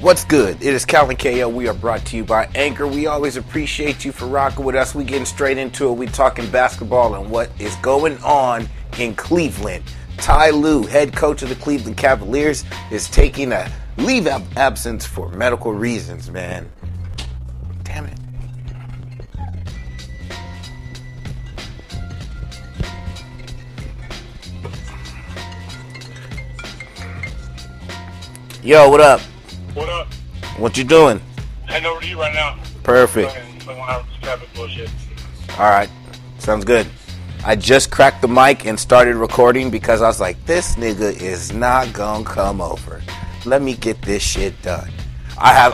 What's good? It is Calvin KL. We are brought to you by Anchor. We always appreciate you for rocking with us. We getting straight into it. We talking basketball and what is going on in Cleveland. Ty Lue, head coach of the Cleveland Cavaliers, is taking a leave of absence for medical reasons, man. Damn it. Yo, what up? What up? What you doing? Heading over to you right now. Perfect. Alright, sounds good. I just cracked the mic and started recording because I was like, this nigga is not gonna come over. Let me get this shit done. I had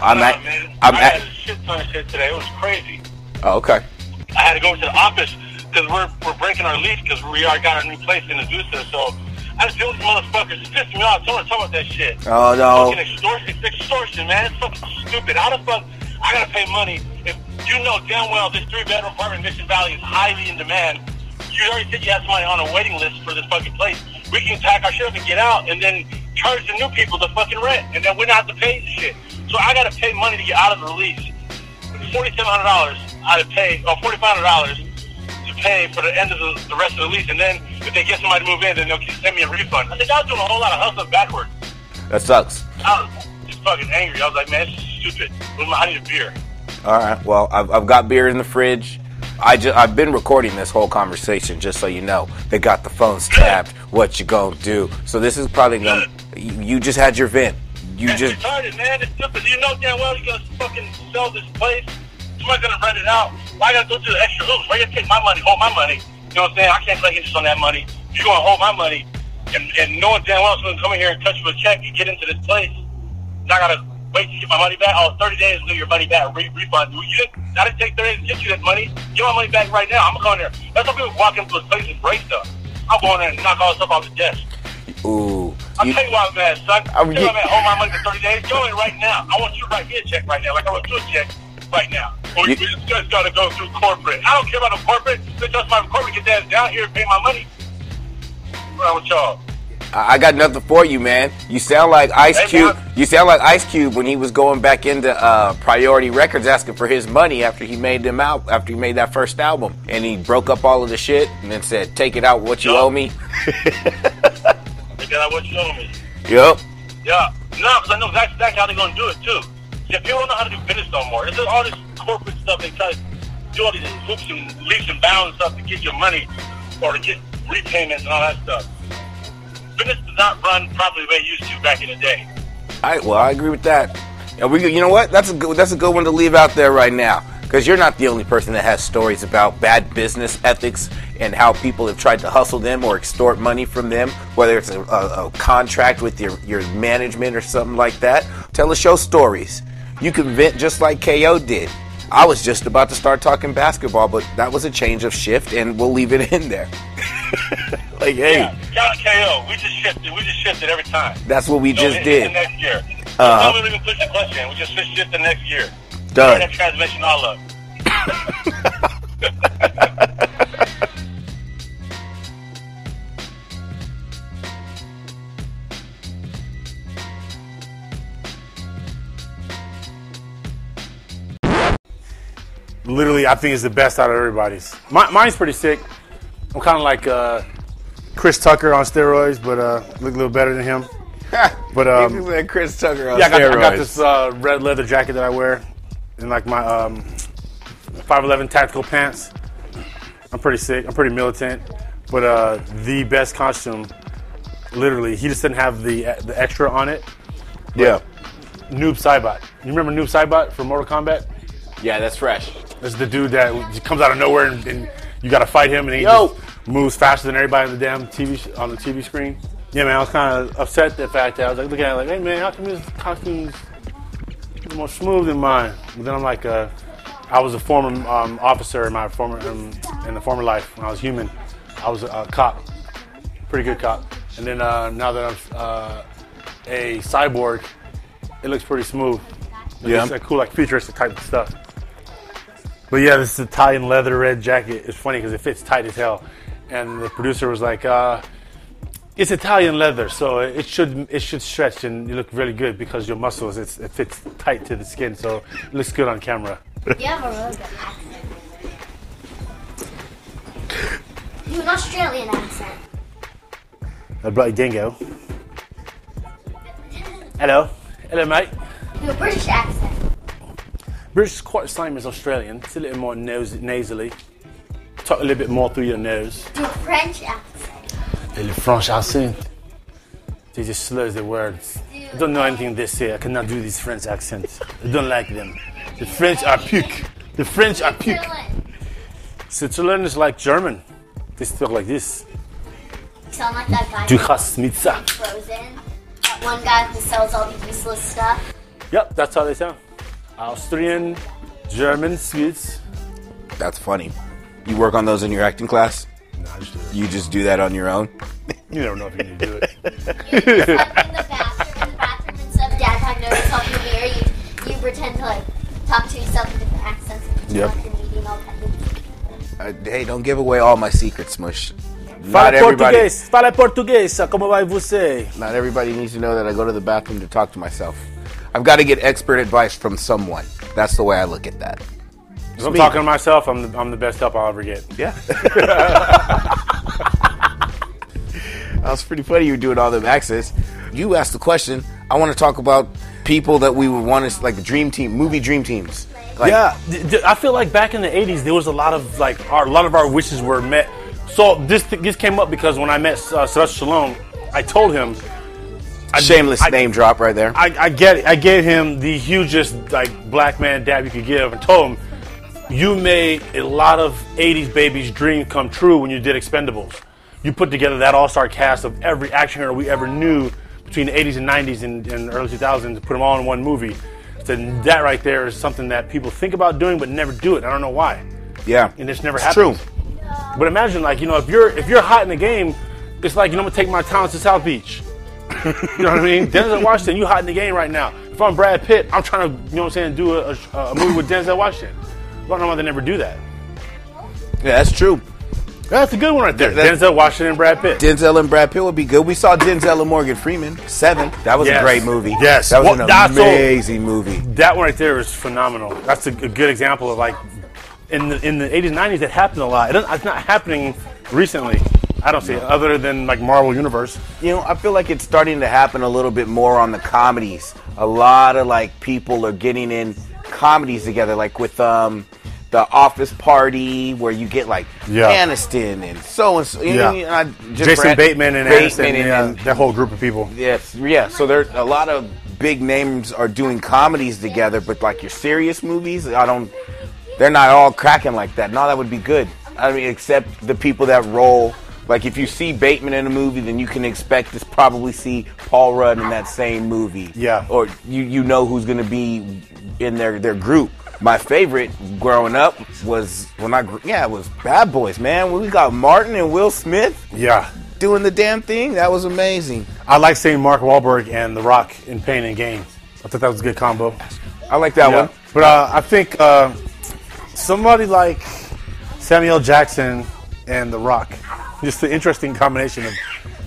a shit ton of shit today. It was crazy. Oh, okay. I had to go to the office because we're breaking our lease because we already got our new place in Azusa, so I just deal with motherfuckers. It's pissing me off. I don't want to talk about that shit. Oh, no. Fucking extortion. It's extortion, man. It's fucking stupid. How the fuck I got to pay money if you know damn well this three-bedroom apartment in Mission Valley is highly in demand? You already said you had somebody on a waiting list for this fucking place. We can pack our shit up and get out and then charge the new people the fucking rent, and then we're not to pay the shit. So I got to pay money to get out of the lease. $4,700 I had to pay, or $4,500 to pay for the end of the rest of the lease, and then if they get somebody to move in, then they'll send me a refund. I think I was doing a whole lot of hustling backwards. That sucks. I was just fucking angry. I was like, man, this is stupid. I need a beer. All right. Well, I've got beer in the fridge. I've been recording this whole conversation, just so you know. They got the phones tapped. What you gonna do? So this is probably gonna... You just had your vent. It's retarded, man. It's stupid. You know damn well you're gonna fucking sell this place. Somebody's gonna rent it out. Why gotta go through the extra hoops? Why you gotta take my money, hold my money? You know what I'm saying? I can't collect interest on that money. You're gonna hold my money, and knowing damn well someone's gonna come in here and touch you a check and get into this place. And I gotta wait to get my money back. Oh, 30 days to get your money back. Refund. I didn't take 30 days to get you that money. Get my money back right now. I'm going there. That's how people walk into a place and break stuff. I'm going there and knock all this stuff off the desk. Ooh. I'll tell you why I'm mad, son. I'm telling you, man, hold my money for 30 days. Go in right now. I want you to write me a check right now, like I want you a check right now. Or you just got to go through corporate. I don't care about no corporate. It's just my corporate get that down here and pay my money. What's wrong with y'all? I got nothing for you, man. You sound like Ice Cube. Man. You sound like Ice Cube when he was going back into Priority Records asking for his money after he made that first album, and he broke up all of the shit and then said, "Take it out what you owe me." Take it out what you owe me. Yep. Yeah. No, because I know exactly how they're gonna do it too. Yeah, people don't know how to do business no more. There's all this corporate stuff. They try to do all these hoops and leaps and bounds stuff to get your money or to get repayments and all that stuff. Business does not run properly the way it used to back in the day. All right, well, I agree with that. And you know what? That's a good one to leave out there right now, because you're not the only person that has stories about bad business ethics and how people have tried to hustle them or extort money from them, whether it's a contract with your management or something like that. Tell us your stories. You can vent just like KO did. I was just about to start talking basketball, but that was a change of shift, and we'll leave it in there. Like, hey. Yeah, KO, we just shifted. We just shifted every time. That's what we just did. Next year. We didn't even push the question. We just shifted the next year. Done. That transmission all up. Literally, I think it's the best out of everybody's. Mine's pretty sick. I'm kind of like Chris Tucker on steroids, but look a little better than him. But Chris Tucker on steroids. Yeah, I got this red leather jacket that I wear and like my 5'11" tactical pants. I'm pretty sick. I'm pretty militant. But the best costume, literally, he just didn't have the extra on it. Yeah. Noob Saibot. You remember Noob Saibot from Mortal Kombat? Yeah, that's fresh. That's the dude that comes out of nowhere and you got to fight him, and he just moves faster than everybody on the damn on the TV screen. Yeah, man, I was kind of upset at the fact that I was like looking at it like, hey, man, how come this costume's more smooth than mine? But then I'm like, I was a former officer in the former life when I was human. I was a cop, pretty good cop. And then now that I'm a cyborg, it looks pretty smooth. It's like cool, like futuristic type of stuff. But yeah, this Italian leather red jacket. It's funny because it fits tight as hell. And the producer was like, It's Italian leather, so it should stretch and you look really good because your muscles, it fits tight to the skin, so it looks good on camera. You have a really good accent. You have an Australian accent. I brought a dingo. Hello. Hello, mate. You have a British accent. British is quite the same as Australian. It's a little more nasally. Talk a little bit more through your nose. Do a French accent. The French accent. They just slurs the words. I don't know anything they say. I cannot do these French accents. I don't like them. The French are puke. The French are puke. Switzerland is like German. They talk like this. You sound like that guy. Du hast mit Frozen. That one guy who sells all the useless stuff. Yep, that's how they sound. Austrian, German, Swiss. That's funny. You work on those in your acting class? No, I just do that. You just do that on your own? You don't know if you need to do it. You just like in the bathroom and stuff. Dad had no talk in the mirror. You pretend to like talk to yourself in different accents and yep. Meeting all kinds of people. Hey, don't give away all my secrets, Mush. Fala portuguesa, como vai você? Not everybody needs to know that I go to the bathroom to talk to myself. I've got to get expert advice from someone. That's the way I look at that. If I'm talking to myself, I'm the best help I'll ever get. Yeah. That was pretty funny you were doing all them accents. You asked the question, I want to talk about people that we would want to, like movie dream teams. Like, yeah, I feel like back in the 80s, there was a lot of, like, a lot of our wishes were met. So this came up because when I met Suresh Shalom, I told him. Shameless name drop right there. I gave him the hugest, like, black man dab you could give and told him, you made a lot of 80s babies' dreams come true when you did Expendables. You put together that all-star cast of every action hero we ever knew between the 80s and 90s and early 2000s to put them all in one movie. So that right there is something that people think about doing but never do it. I don't know why. Yeah. And this never happens. True. But imagine, like, you know, if you're hot in the game, it's like, you know, I'm going to take my talents to South Beach. You know what I mean? Denzel Washington, you hot in the game right now. If I'm Brad Pitt, I'm trying to, you know what I'm saying, do a movie with Denzel Washington. I don't know why they never do that. Yeah, that's true. That's a good one right there. Denzel Washington and Brad Pitt. Denzel and Brad Pitt would be good. We saw Denzel and Morgan Freeman, Seven. That was a great movie. Yes. That was an amazing movie. That one right there is phenomenal. That's a good example of, like, in the 80s and 90s, that happened a lot. It's not happening recently. I don't see it, other than, like, Marvel Universe. You know, I feel like it's starting to happen a little bit more on the comedies. A lot of, like, people are getting in comedies together, like with the Office Party, where you get, like, Aniston and so-and-so. Jason Bateman and Aniston and that whole group of people. Yes, yeah. So there's a lot of big names are doing comedies together, but, like, your serious movies, they're not all cracking like that. No, that would be good. I mean, except the people that roll. Like, if you see Bateman in a movie, then you can expect to probably see Paul Rudd in that same movie. Yeah. Or you know who's going to be in their group. My favorite growing up was it was Bad Boys, man. We got Martin and Will Smith. Yeah. Doing the damn thing. That was amazing. I like seeing Mark Wahlberg and The Rock in Pain and Gain. I thought that was a good combo. I like that one. But I think somebody like Samuel L. Jackson and The Rock. Just an interesting combination of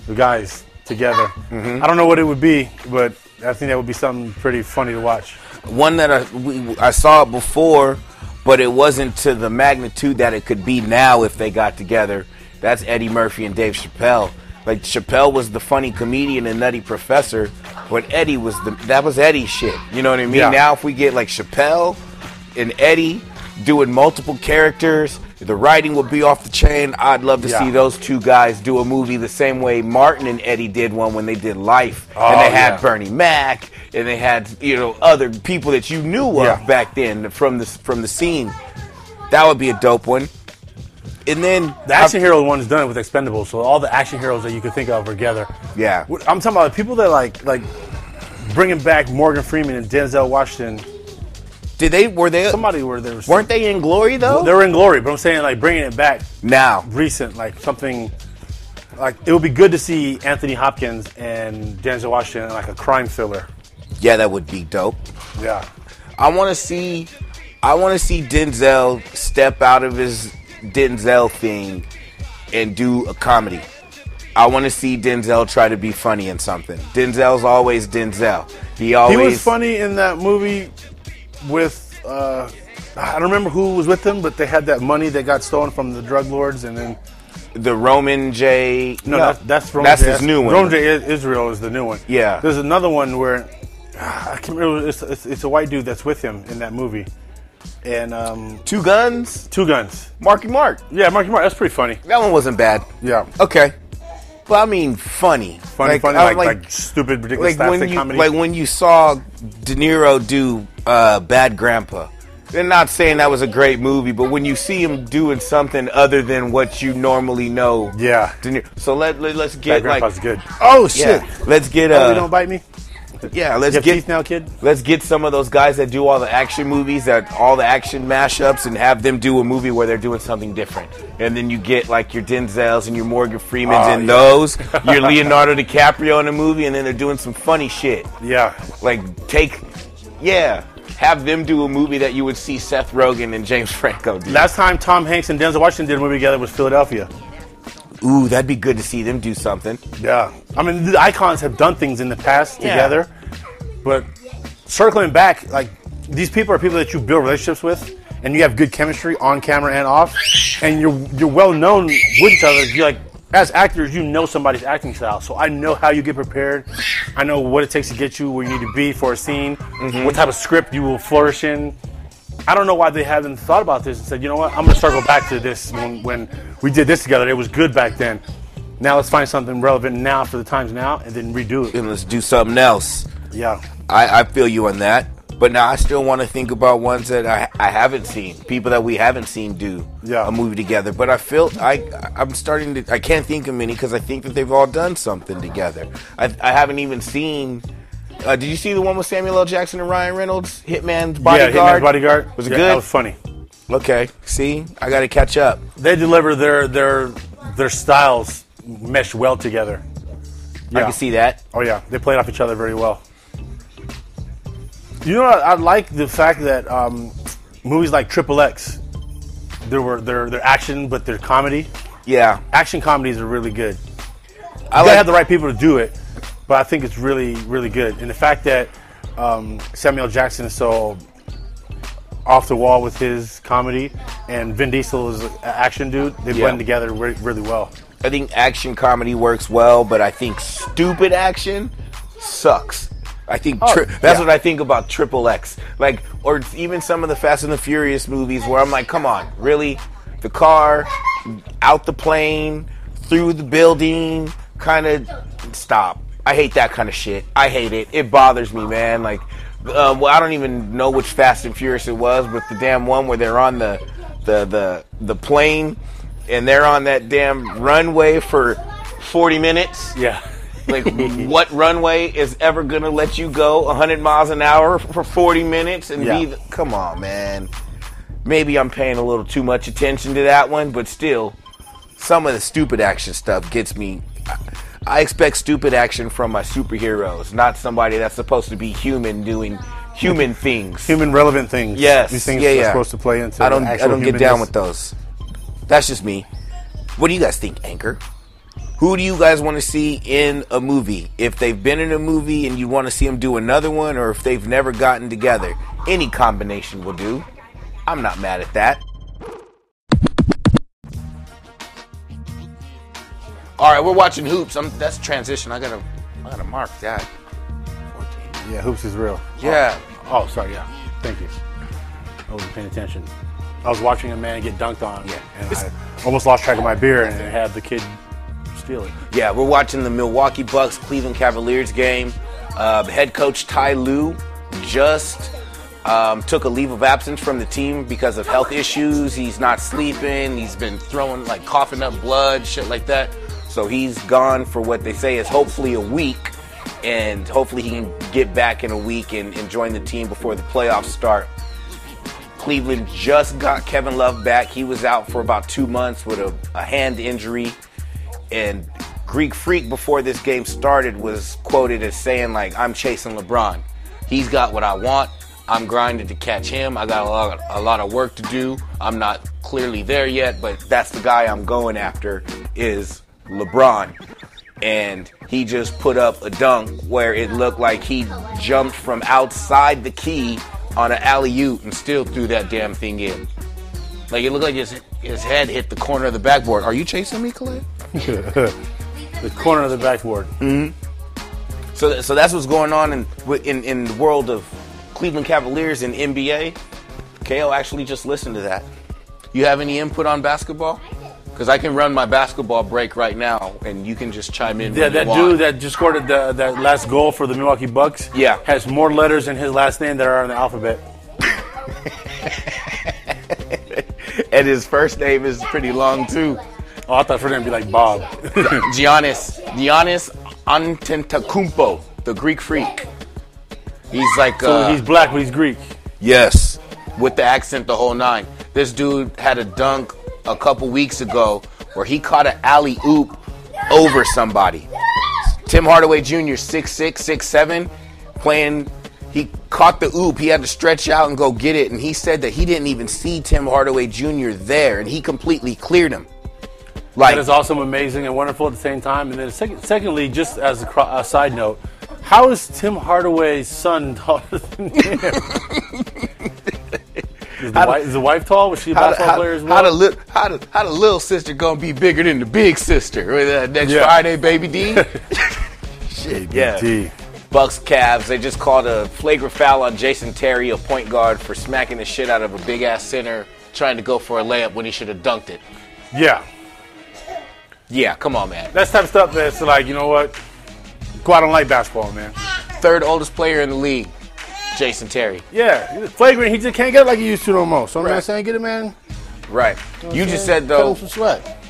the guys together. Mm-hmm. I don't know what it would be, but I think that would be something pretty funny to watch. One that I saw it before, but it wasn't to the magnitude that it could be now if they got together. That's Eddie Murphy and Dave Chappelle. Like, Chappelle was the funny comedian and nutty professor, but Eddie was that was Eddie's shit. You know what I mean? Yeah. Now if we get, like, Chappelle and Eddie doing multiple characters, the writing will be off the chain. I'd love to see those two guys do a movie the same way Martin and Eddie did one when they did Life. And they had Bernie Mac, and they had, you know, other people that you knew of back then from the scene. That would be a dope one. And then the action hero one's done with Expendables, so all the action heroes that you could think of are together. Yeah, I'm talking about people that like bringing back Morgan Freeman and Denzel Washington. Weren't they in Glory though? They were in Glory, but I'm saying, like, bringing it back now, recent, like something, like, it would be good to see Anthony Hopkins and Denzel Washington in, like, a crime thriller. Yeah, that would be dope. Yeah, I want to see Denzel step out of his Denzel thing and do a comedy. I want to see Denzel try to be funny in something. Denzel's always Denzel. He was funny in that movie with, I don't remember who was with him, but they had that money that got stolen from the drug lords, and then the Roman J. No, that's Roman J. That's his new one. Roman J. Israel is the new one. Yeah. There's another one where I can't remember. It's a white dude that's with him in that movie. And Two Guns. Marky Mark. Yeah, Marky Mark. That's pretty funny. That one wasn't bad. Yeah. Okay. Well, I mean, funny, like stupid, ridiculous, slapstick comedy. Like when you saw De Niro do Bad Grandpa. They're not saying that was a great movie, but when you see him doing something other than what you normally know, yeah. So let's get Bad Grandpa's good. Oh shit! Yeah, let's get. Oh, don't bite me. Yeah, let's get teeth now, kid. Let's get some of those guys that do all the action movies, that all the action mashups, and have them do a movie where they're doing something different. And then you get like your Denzels and your Morgan Freemans and those, your Leonardo DiCaprio in a movie, and then they're doing some funny shit. Yeah, like have them do a movie that you would see Seth Rogen and James Franco do. Last time Tom Hanks and Denzel Washington did a movie together was Philadelphia. Ooh, that'd be good to see them do something. Yeah. I mean, the icons have done things in the past together. But circling back, like, these people are people that you build relationships with, and you have good chemistry on camera and off, and you're well known with each other. You're like, as actors, you know somebody's acting style. So I know how you get prepared. I know what it takes to get you where you need to be for a scene, what type of script you will flourish in. I don't know why they haven't thought about this and said, you know what, I'm going to circle back to this. When we did this together, it was good back then. Now let's find something relevant now for the times now and then redo it. And let's do something else. Yeah. I feel you on that. But now I still want to think about ones that I haven't seen, people that we haven't seen do a movie together. But I feel I'm starting to, I can't think of many because I think that they've all done something together. I haven't even seen. Did you see the one with Samuel L. Jackson and Ryan Reynolds, Hitman's Bodyguard? Yeah, Hitman's Bodyguard. Was it good? That was funny. Okay, see, I got to catch up. They deliver their styles mesh well together. Yeah. I can see that. Oh yeah, they played off each other very well. You know, I like the fact that movies like Triple X, they're action, but they're comedy. Yeah, action comedies are really good. I gotta have the right people to do it, but I think it's really, really good. And the fact that Samuel Jackson is so off the wall with his comedy, and Vin Diesel is an action dude, they blend together really well. I think action comedy works well, but I think stupid action sucks. I think that's what I think about Triple X, like, or even some of the Fast and the Furious movies where I'm like, come on, really? The car, out the plane, through the building, kind of stop. I hate that kind of shit. I hate it. It bothers me, man. Like, I don't even know which Fast and Furious it was, but the damn one where they're on the plane and they're on that damn runway for 40 minutes. Yeah. Like, what runway is ever going to let you go 100 miles an hour for 40 minutes and be... Come on, man. Maybe I'm paying a little too much attention to that one, but still, some of the stupid action stuff gets me... I expect stupid action from my superheroes, not somebody that's supposed to be human doing human things. Human relevant things. Yes. These things are supposed to play into I don't get down with those. That's just me. What do you guys think, Anchor? Who do you guys want to see in a movie? If they've been in a movie and you want to see them do another one, or if they've never gotten together, any combination will do. I'm not mad at that. All right, we're watching Hoops. That's transition. I gotta mark that. 14. Yeah, Hoops is real. Yeah. Oh, sorry. Yeah. Thank you. I wasn't paying attention. I was watching a man get dunked on. Yeah. And I almost lost track of my beer and had the kid. Yeah, we're watching the Milwaukee Bucks Cleveland Cavaliers game. Head coach Ty Lue just took a leave of absence from the team because of health issues. He's not sleeping. He's been coughing up blood, shit like that. So he's gone for what they say is hopefully a week, and hopefully he can get back in a week and join the team before the playoffs start. Cleveland just got Kevin Love back. He was out for about 2 months with a hand injury. And Greek Freak, before this game started, was quoted as saying, like, I'm chasing LeBron. He's got what I want. I'm grinding to catch him. I got a lot of work to do. I'm not clearly there yet, but that's the guy I'm going after is LeBron, and he just put up a dunk where it looked like he jumped from outside the key on an alley-oop and still threw that damn thing in. Like, it looked like his head hit the corner of the backboard. Are you chasing me, Khalid? The corner of the backboard. Mm-hmm. So that's what's going on in the world of Cleveland Cavaliers and NBA. KL actually just listened to that. You have any input on basketball? Because I can run my basketball break right now, and you can just chime in. Yeah, that dude that just scored that last goal for the Milwaukee Bucks has more letters in his last name than are in the alphabet. And his first name is pretty long, too. Oh, I thought for him to be like Bob. Giannis Antetokounmpo, the Greek freak. He's like... So he's black, but he's Greek. Yes, with the accent, the whole nine. This dude had a dunk a couple weeks ago where he caught an alley-oop over somebody. Tim Hardaway Jr., 6'6", 6'7", playing... He caught the oop. He had to stretch out and go get it, and he said that he didn't even see Tim Hardaway Jr. there, and he completely cleared him. Like, that is awesome, amazing, and wonderful at the same time. And then secondly, just as a side note, how is Tim Hardaway's son taller than him? Is the wife tall? Was she a basketball player as well? How the little sister going to be bigger than the big sister? Next Friday, Baby D? Shit, yeah. D. Bucks, Cavs, they just called a flagrant foul on Jason Terry, a point guard, for smacking the shit out of a big-ass center trying to go for a layup when he should have dunked it. Yeah. Yeah, come on, man. That's the type of stuff that's like, you know what? Go out and like basketball, man. Third oldest player in the league, Jason Terry. Yeah, flagrant. He just can't get it like he used to no more. So I'm not saying get it, man. Right. You just said, though,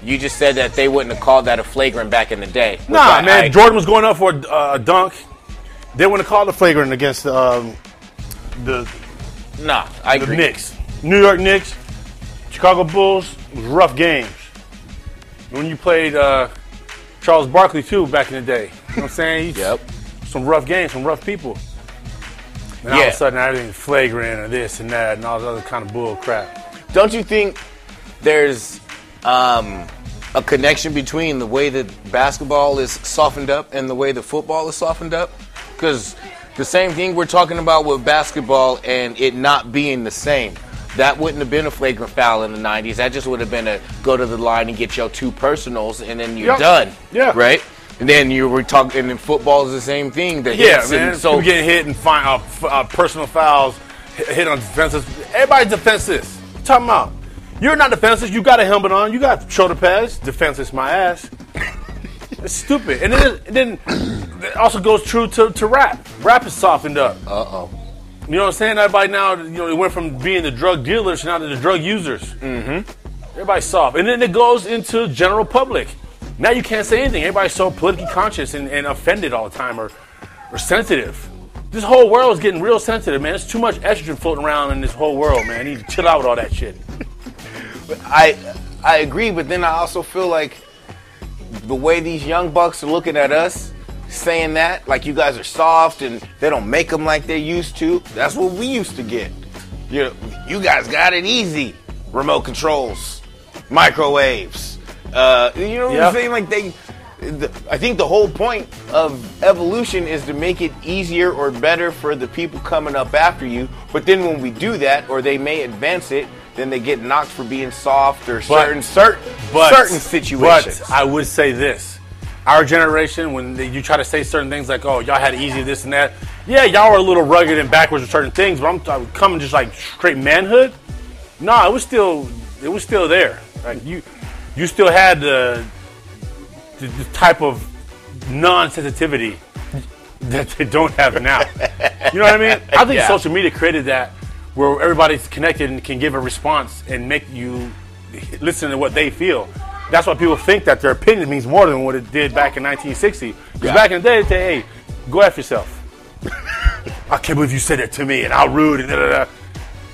you just said that they wouldn't have called that a flagrant back in the day. Nah, man. Jordan was going up for a dunk. They want to call the flagrant against the Knicks. New York Knicks, Chicago Bulls, it was rough games. When you played Charles Barkley, too, back in the day. You know what I'm saying? Yep. Some rough games, some rough people. And all of a sudden, everything's flagrant or this and that and all this other kind of bull crap. Don't you think there's a connection between the way that basketball is softened up and the way that football is softened up? Because the same thing we're talking about with basketball and it not being the same. That wouldn't have been a flagrant foul in the 90s. That just would have been a go to the line and get your two personals and then you're done. Yeah. Right? And then you were talking, and then football is the same thing. The hits, man. So you get hit and find personal fouls, hit on defenses. Everybody's defenseless. What you talking about? You're not defenseless. You got a helmet on. You got shoulder pads. Defenseless, my ass. It's stupid. And then it also goes true to rap. Rap is softened up. Uh-oh. You know what I'm saying? Everybody now, you know, it went from being the drug dealers to now they're the drug users. Mm-hmm. Everybody's soft. And then it goes into general public. Now you can't say anything. Everybody's so politically conscious and offended all the time or sensitive. This whole world is getting real sensitive, man. There's too much estrogen floating around in this whole world, man. You need to chill out with all that shit. I agree, but then I also feel like the way these young bucks are looking at us, saying that, like, you guys are soft and they don't make them like they used to. That's what we used to get. You guys got it easy. Remote controls, microwaves. You know what I'm saying? Like, I think the whole point of evolution is to make it easier or better for the people coming up after you. But then when we do that, or they may advance it, then they get knocked for being soft or certain situations. But I would say this. Our generation, when you try to say certain things like, oh, y'all had it easy, this and that. Yeah, y'all were a little rugged and backwards with certain things, but I'm coming just like straight manhood. No, it was still there. Like, you still had the type of non-sensitivity that they don't have now. You know what I mean? I think social media created that where everybody's connected and can give a response and make you listen to what they feel. That's why people think that their opinion means more than what it did back in 1960. Because back in the day, they say, hey, go F yourself. I can't believe you said that to me, and how rude, and da-da-da.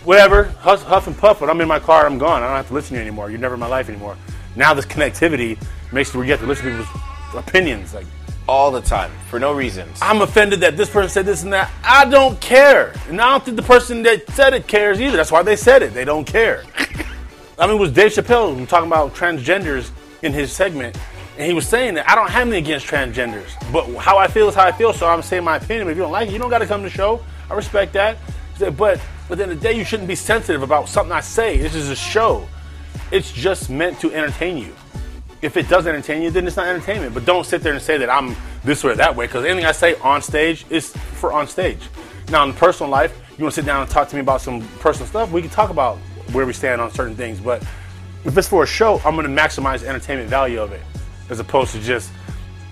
Whatever, huff and puff, but I'm in my car, I'm gone. I don't have to listen to you anymore. You're never in my life anymore. Now this connectivity makes it where you have to listen to people's opinions. Like, all the time, for no reasons. I'm offended that this person said this and that. I don't care. And I don't think the person that said it cares either. That's why they said it. They don't care. I mean, it was Dave Chappelle talking about transgenders in his segment. And he was saying that I don't have anything against transgenders, but how I feel is how I feel, so I'm saying my opinion. If you don't like it, you don't got to come to the show. I respect that. He said, but then the day you shouldn't be sensitive about something I say. This is a show. It's just meant to entertain you. If it doesn't entertain you, then it's not entertainment. But don't sit there and say that I'm this way or that way, because anything I say on stage is for on stage. Now, in personal life, you want to sit down and talk to me about some personal stuff, we can talk about where we stand on certain things. But if it's for a show, I'm going to maximize the entertainment value of it, as opposed to just,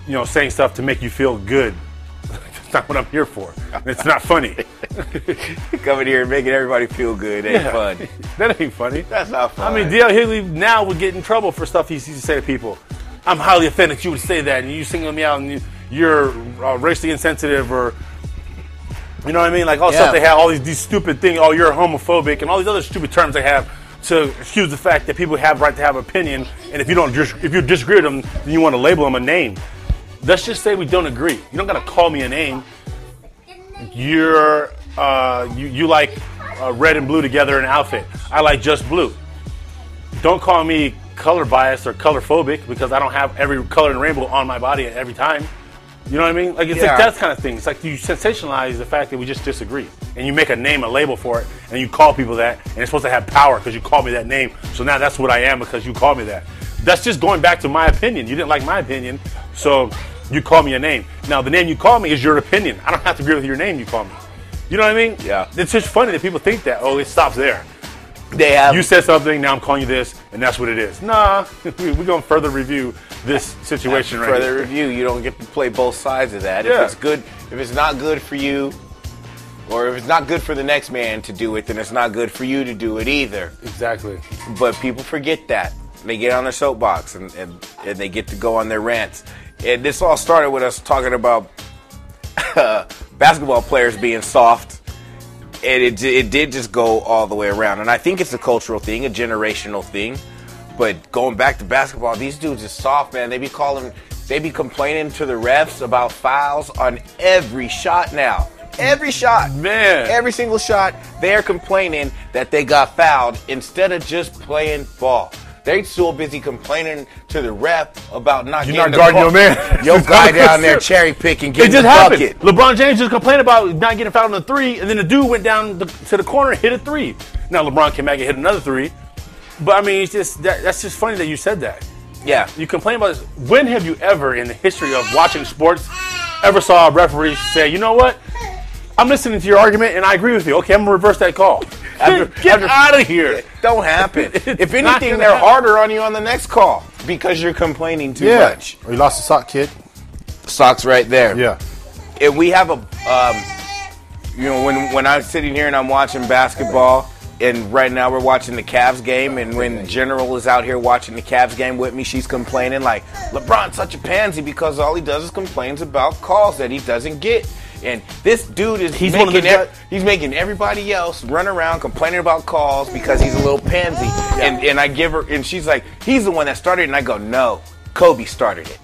you know, saying stuff to make you feel good. That's not what I'm here for. It's not funny. Coming here and making everybody feel good ain't fun. That ain't funny. That's not fun. I mean, D.L. Hughley now would get in trouble for stuff he used to say to people. I'm highly offended you would say that, and you singling me out, and you're racially insensitive, or, you know what I mean? Like, all stuff they have, all these stupid things, oh, you're homophobic, and all these other stupid terms they have to excuse the fact that people have right to have opinion, and if you don't, if you disagree with them, then you want to label them a name. Let's just say we don't agree. You don't got to call me a name. You're you like red and blue together in an outfit. I like just blue. Don't call me color biased or color phobic, because I don't have every color in the rainbow on my body at every time. You know what I mean? Like, it's like that kind of thing. It's like you sensationalize the fact that we just disagree. And you make a name, a label for it, and you call people that, and it's supposed to have power because you called me that name. So now that's what I am because you called me that. That's just going back to my opinion. You didn't like my opinion, so you call me a name. Now, the name you call me is your opinion. I don't have to agree with your name you call me. You know what I mean? Yeah. It's just funny that people think that, oh, it stops there. They have. You said something, now I'm calling you this, and that's what it is. Nah, we're going to further review this situation right here. Further review, you don't get to play both sides of that. Yeah. If it's good, if it's not good for you, or if it's not good for the next man to do it, then it's not good for you to do it either. Exactly. But people forget that. They get on their soapbox, and they get to go on their rants. And this all started with us talking about basketball players being soft. And it did just go all the way around. And I think it's a cultural thing, a generational thing. But going back to basketball, these dudes are soft, man. They be calling, they be complaining to the refs about fouls on every shot now. Every shot. Man. Every single shot, they're complaining that they got fouled instead of just playing ball. They're so busy complaining to the ref about not getting the ball. You're not guarding your man. Your guy down there cherry picking, getting the bucket. It just happened. LeBron James just complained about not getting fouled on the three, and then the dude went down to the corner and hit a three. Now LeBron came back and hit another three. But, I mean, it's just that's just funny that you said that. Yeah. You complain about this. When have you ever in the history of watching sports ever saw a referee say, you know what, I'm listening to your argument, and I agree with you. Okay, I'm going to reverse that call. Get out of here. It don't happen. If anything, they're harder on you on the next call because you're complaining too much. Or you lost a sock, kid. Sock's right there. Yeah. And we have a, you know, when I'm sitting here and I'm watching basketball, and right now we're watching the Cavs game, and when General is out here watching the Cavs game with me, she's complaining like, LeBron's such a pansy because all he does is complains about calls that he doesn't get. And this dude he's making everybody else run around complaining about calls because he's a little pansy. And I give her, and she's like, he's the one that started it. And I go, no, Kobe started it.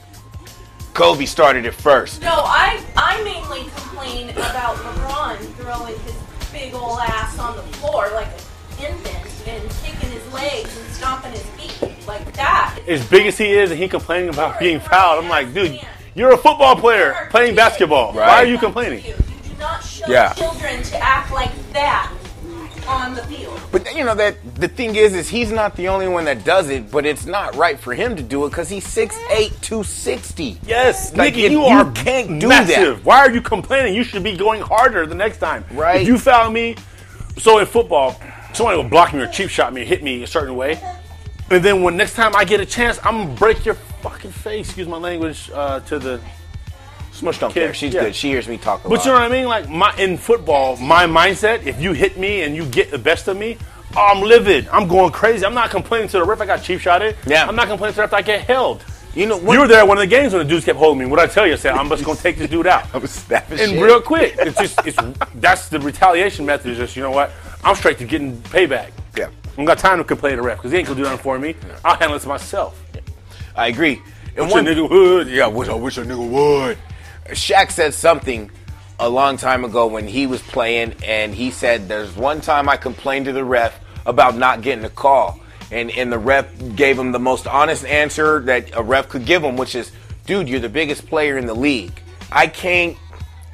Kobe started it first. No, I mainly complain about LeBron throwing his big old ass on the floor like an infant and kicking his legs and stomping his feet like that. As big as he is, and he complaining about being fouled. I'm like, dude. You're a football player playing basketball. Right. Why are you complaining? You do not show children to act like that on the field. But, you know, that the thing is he's not the only one that does it, but it's not right for him to do it because he's 6'8", 260. Yes, like, Nicky, you are can't do massive. That. Why are you complaining? You should be going harder the next time. Right. If you foul me, so in football, somebody will block me or cheap shot me or hit me a certain way. And then when next time I get a chance, I'm going to break your fucking face, excuse my language, to the smush don't care. She's good. She hears me talk a lot. But you know what I mean? Like, in football, my mindset, if you hit me and you get the best of me, I'm livid. I'm going crazy. I'm not complaining to the ref I got cheap shotted. Yeah. I'm not complaining to the ref I get held. You know, you were there at one of the games when the dudes kept holding me. What I tell you, I said, I'm just going to take this dude out. I was snapping shit. And real quick. It's just, that's the retaliation method. Is just, you know what? I'm straight to getting payback. Yeah. I don't got time to complain to the ref because he ain't going to do nothing for me. I'll handle it myself. I agree. And wish a nigga would. Yeah, I wish a nigga would. Shaq said something a long time ago when he was playing, and he said, there's one time I complained to the ref about not getting a call. And the ref gave him the most honest answer that a ref could give him, which is, dude, you're the biggest player in the league. I can't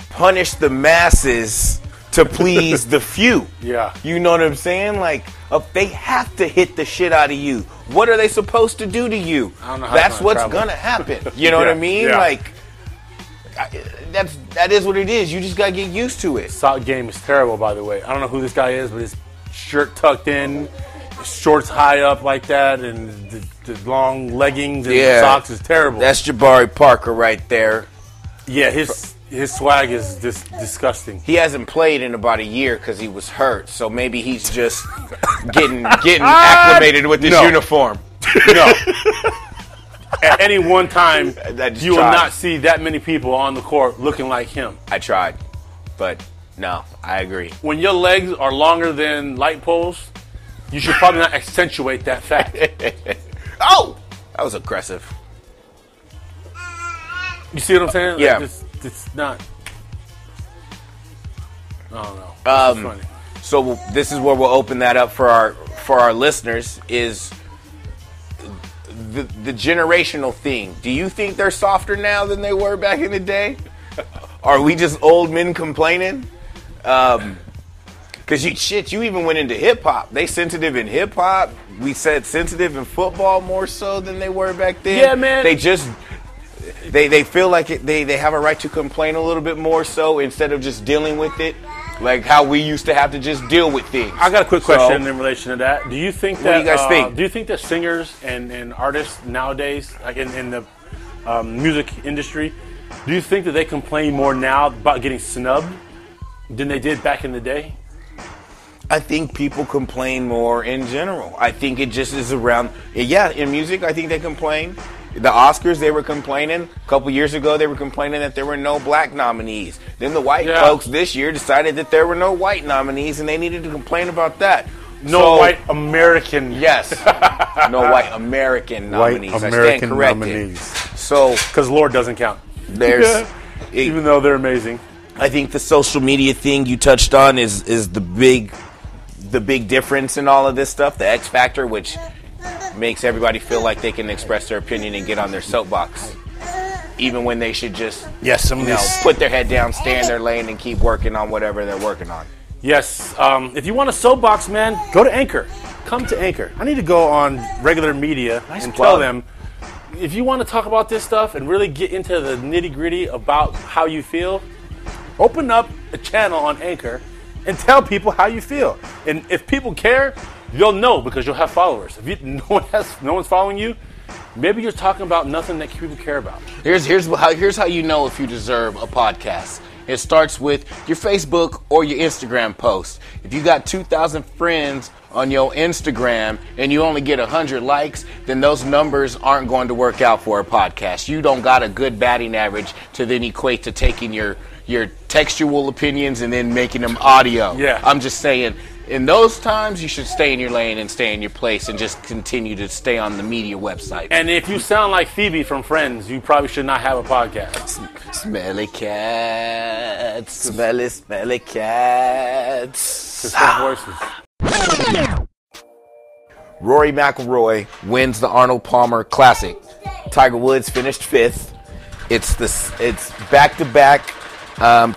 punish the masses to please the few. Yeah. You know what I'm saying? Like, they have to hit the shit out of you. What are they supposed to do to you? I don't know how that's what's going to happen. You know yeah. what I mean? Yeah. Like, that is what it is. You just got to get used to it. Sock game is terrible, by the way. I don't know who this guy is, but his shirt tucked in, shorts high up like that, and the long leggings and yeah. socks is terrible. That's Jabari Parker right there. Yeah, his swag is just disgusting. He hasn't played in about a year because he was hurt, so maybe he's just getting acclimated with his uniform. No. At any one time, you will not see that many people on the court looking like him. I tried, but no, I agree. When your legs are longer than light poles, you should probably not accentuate that fact. Oh! That was aggressive. You see what I'm saying? Yeah. Like, it's not. I don't know. Funny. So this is where we'll open that up for our listeners. Is the generational thing? Do you think they're softer now than they were back in the day? Are we just old men complaining? Because you even went into hip hop. They sensitive in hip hop. We said sensitive in football more so than they were back then. Yeah, man. They just. They feel like they have a right to complain a little bit more so instead of just dealing with it, like how we used to have to just deal with things. I got a quick question in relation to that. Do you think that do you think that singers and artists nowadays, like in the music industry, do you think that they complain more now about getting snubbed than they did back in the day? I think people complain more in general. I think it just is around. Yeah, in music, I think they complain. The Oscars, they were complaining. A couple years ago, they were complaining that there were no black nominees. Then the white folks this year decided that there were no white nominees, and they needed to complain about that. No white American. Yes. No white American nominees. White American nominees. So, because Lord doesn't count. There's, even though they're amazing. I think the social media thing you touched on is the big difference in all of this stuff. The X Factor, which makes everybody feel like they can express their opinion and get on their soapbox, even when they should just put their head down, stay in their lane, and keep working on whatever they're working on. Yes. If you want a soapbox, man, go to Anchor. Come to Anchor. I need to go on regular media and tell them, if you want to talk about this stuff and really get into the nitty-gritty about how you feel, open up a channel on Anchor and tell people how you feel. And if people care, you'll know because you'll have followers. If no one's following you, maybe you're talking about nothing that people care about. Here's how you know if you deserve a podcast. It starts with your Facebook or your Instagram post. If you got 2,000 friends on your Instagram and you only get 100 likes, then those numbers aren't going to work out for a podcast. You don't got a good batting average to then equate to taking your textual opinions and then making them audio. Yeah. I'm just saying, in those times, you should stay in your lane and stay in your place and just continue to stay on the media website. And if you sound like Phoebe from Friends, you probably should not have a podcast. Smelly cats. Smelly, smelly cats. Rory McIlroy wins the Arnold Palmer Classic. Tiger Woods finished fifth. It's back-to-back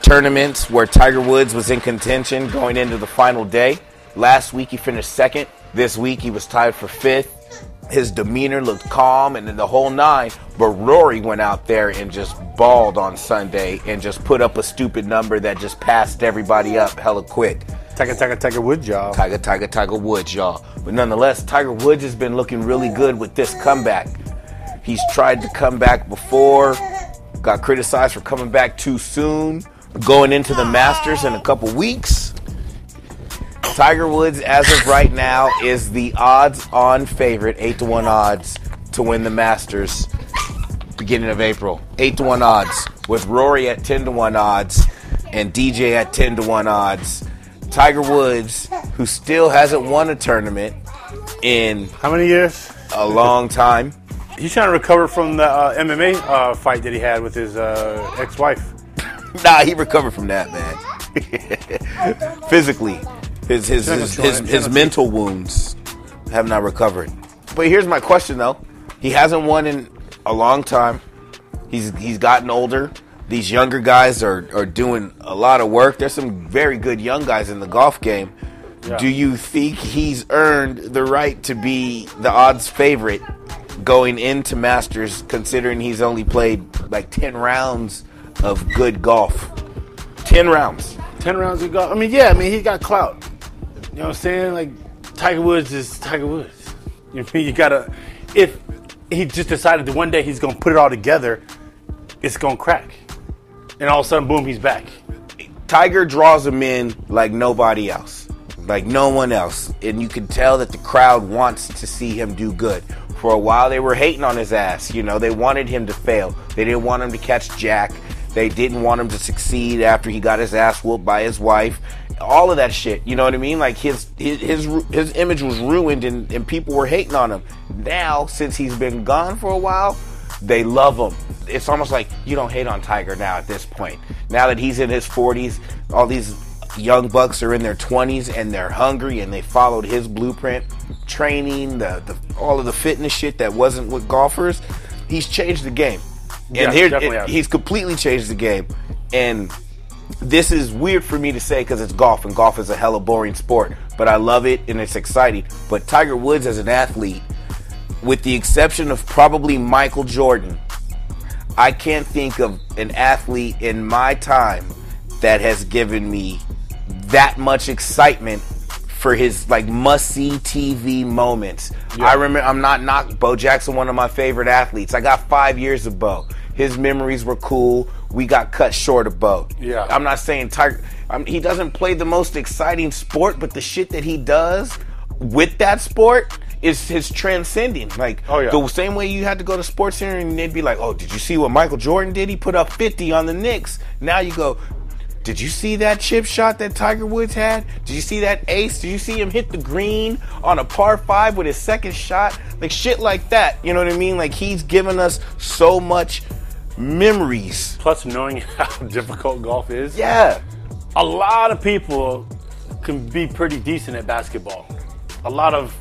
tournaments where Tiger Woods was in contention going into the final day. Last week he finished second. This week he was tied for fifth. His demeanor looked calm and in the whole nine, but Rory went out there and just balled on Sunday and just put up a stupid number that just passed everybody up hella quick. Tiger Woods, y'all. Tiger Woods, y'all. But nonetheless, Tiger Woods has been looking really good with this comeback. He's tried to come back before. Got criticized for coming back too soon. Going into the Masters in a couple weeks. Tiger Woods, as of right now, is the odds-on favorite, 8-1 odds, to win the Masters beginning of April. 8-1 odds, with Rory at 10-1 odds and DJ at 10-1 odds. Tiger Woods, who still hasn't won a tournament in... how many years? A long time. He's trying to recover from the MMA fight that he had with his ex-wife. Nah, he recovered from that, man. Physically, his mental wounds have not recovered. But here's my question, though. He hasn't won in a long time. He's gotten older. These younger guys are doing a lot of work. There's some very good young guys in the golf game. Yeah. Do you think he's earned the right to be the odds favorite going into Masters, considering he's only played like 10 rounds of good golf? 10 rounds. 10 rounds of golf. I mean, he got clout. You know what I'm saying? Like, Tiger Woods is Tiger Woods. You know, you gotta, if he just decided that one day he's going to put it all together, it's going to crack. And all of a sudden, boom, he's back. Tiger draws him in like nobody else, like no one else. And you can tell that the crowd wants to see him do good. For a while, they were hating on his ass. You know, they wanted him to fail. They didn't want him to catch Jack. They didn't want him to succeed after he got his ass whooped by his wife. All of that shit, you know what I mean? Like his image was ruined and people were hating on him. Now, since he's been gone for a while, they love him. It's almost like you don't hate on Tiger now at this point. Now that he's in his 40s, all these young bucks are in their 20s and they're hungry and they followed his blueprint. Training, the all of the fitness shit that wasn't with golfers. He's changed the game. And he's completely changed the game. And this is weird for me to say because it's golf and golf is a hella boring sport. But I love it and it's exciting. But Tiger Woods as an athlete, with the exception of probably Michael Jordan, I can't think of an athlete in my time that has given me that much excitement for his like must-see TV moments. Yeah. I remember, I'm not knocking Bo Jackson, one of my favorite athletes. I got 5 years of Bo. His memories were cool. We got cut short of Bo. Yeah. I'm not saying Tiger. He doesn't play the most exciting sport, but the shit that he does with that sport is his transcending. Like, oh, yeah. The same way you had to go to Sports Center and they'd be like, oh, did you see what Michael Jordan did? He put up 50 on the Knicks. Now you go, did you see that chip shot that Tiger Woods had? Did you see that ace? Did you see him hit the green on a par 5 with his second shot? Like, shit like that. You know what I mean? Like, he's given us so much memories. Plus, knowing how difficult golf is. Yeah. A lot of people can be pretty decent at basketball. A lot of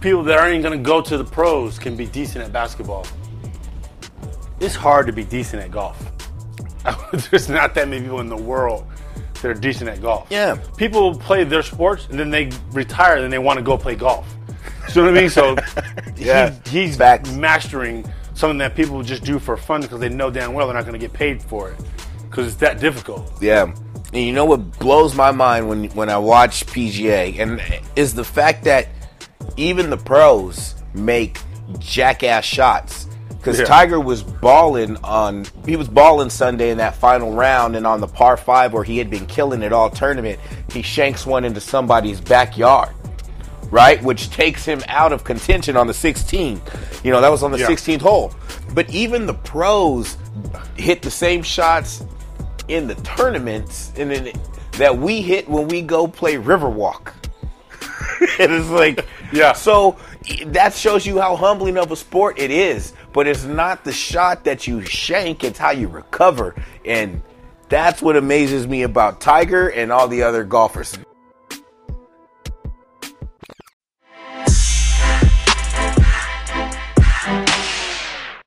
people that aren't even going to go to the pros can be decent at basketball. It's hard to be decent at golf. There's not that many people in the world that are decent at golf. Yeah. People play their sports, and then they retire, and then they want to go play golf. You know what I mean? So yeah. He's mastering something that people just do for fun because they know damn well they're not going to get paid for it because it's that difficult. Yeah. And you know what blows my mind when I watch PGA and is the fact that even the pros make jackass shots. Because Tiger was balling on... He was balling Sunday in that final round and on the par 5 where he had been killing it all tournament, he shanks one into somebody's backyard, right? Which takes him out of contention on the 16th. You know, that was on the 16th hole. But even the pros hit the same shots in the tournaments and then that we hit when we go play Riverwalk. It is like... Yeah. So that shows you how humbling of a sport it is. But it's not the shot that you shank, it's how you recover. And that's what amazes me about Tiger and all the other golfers.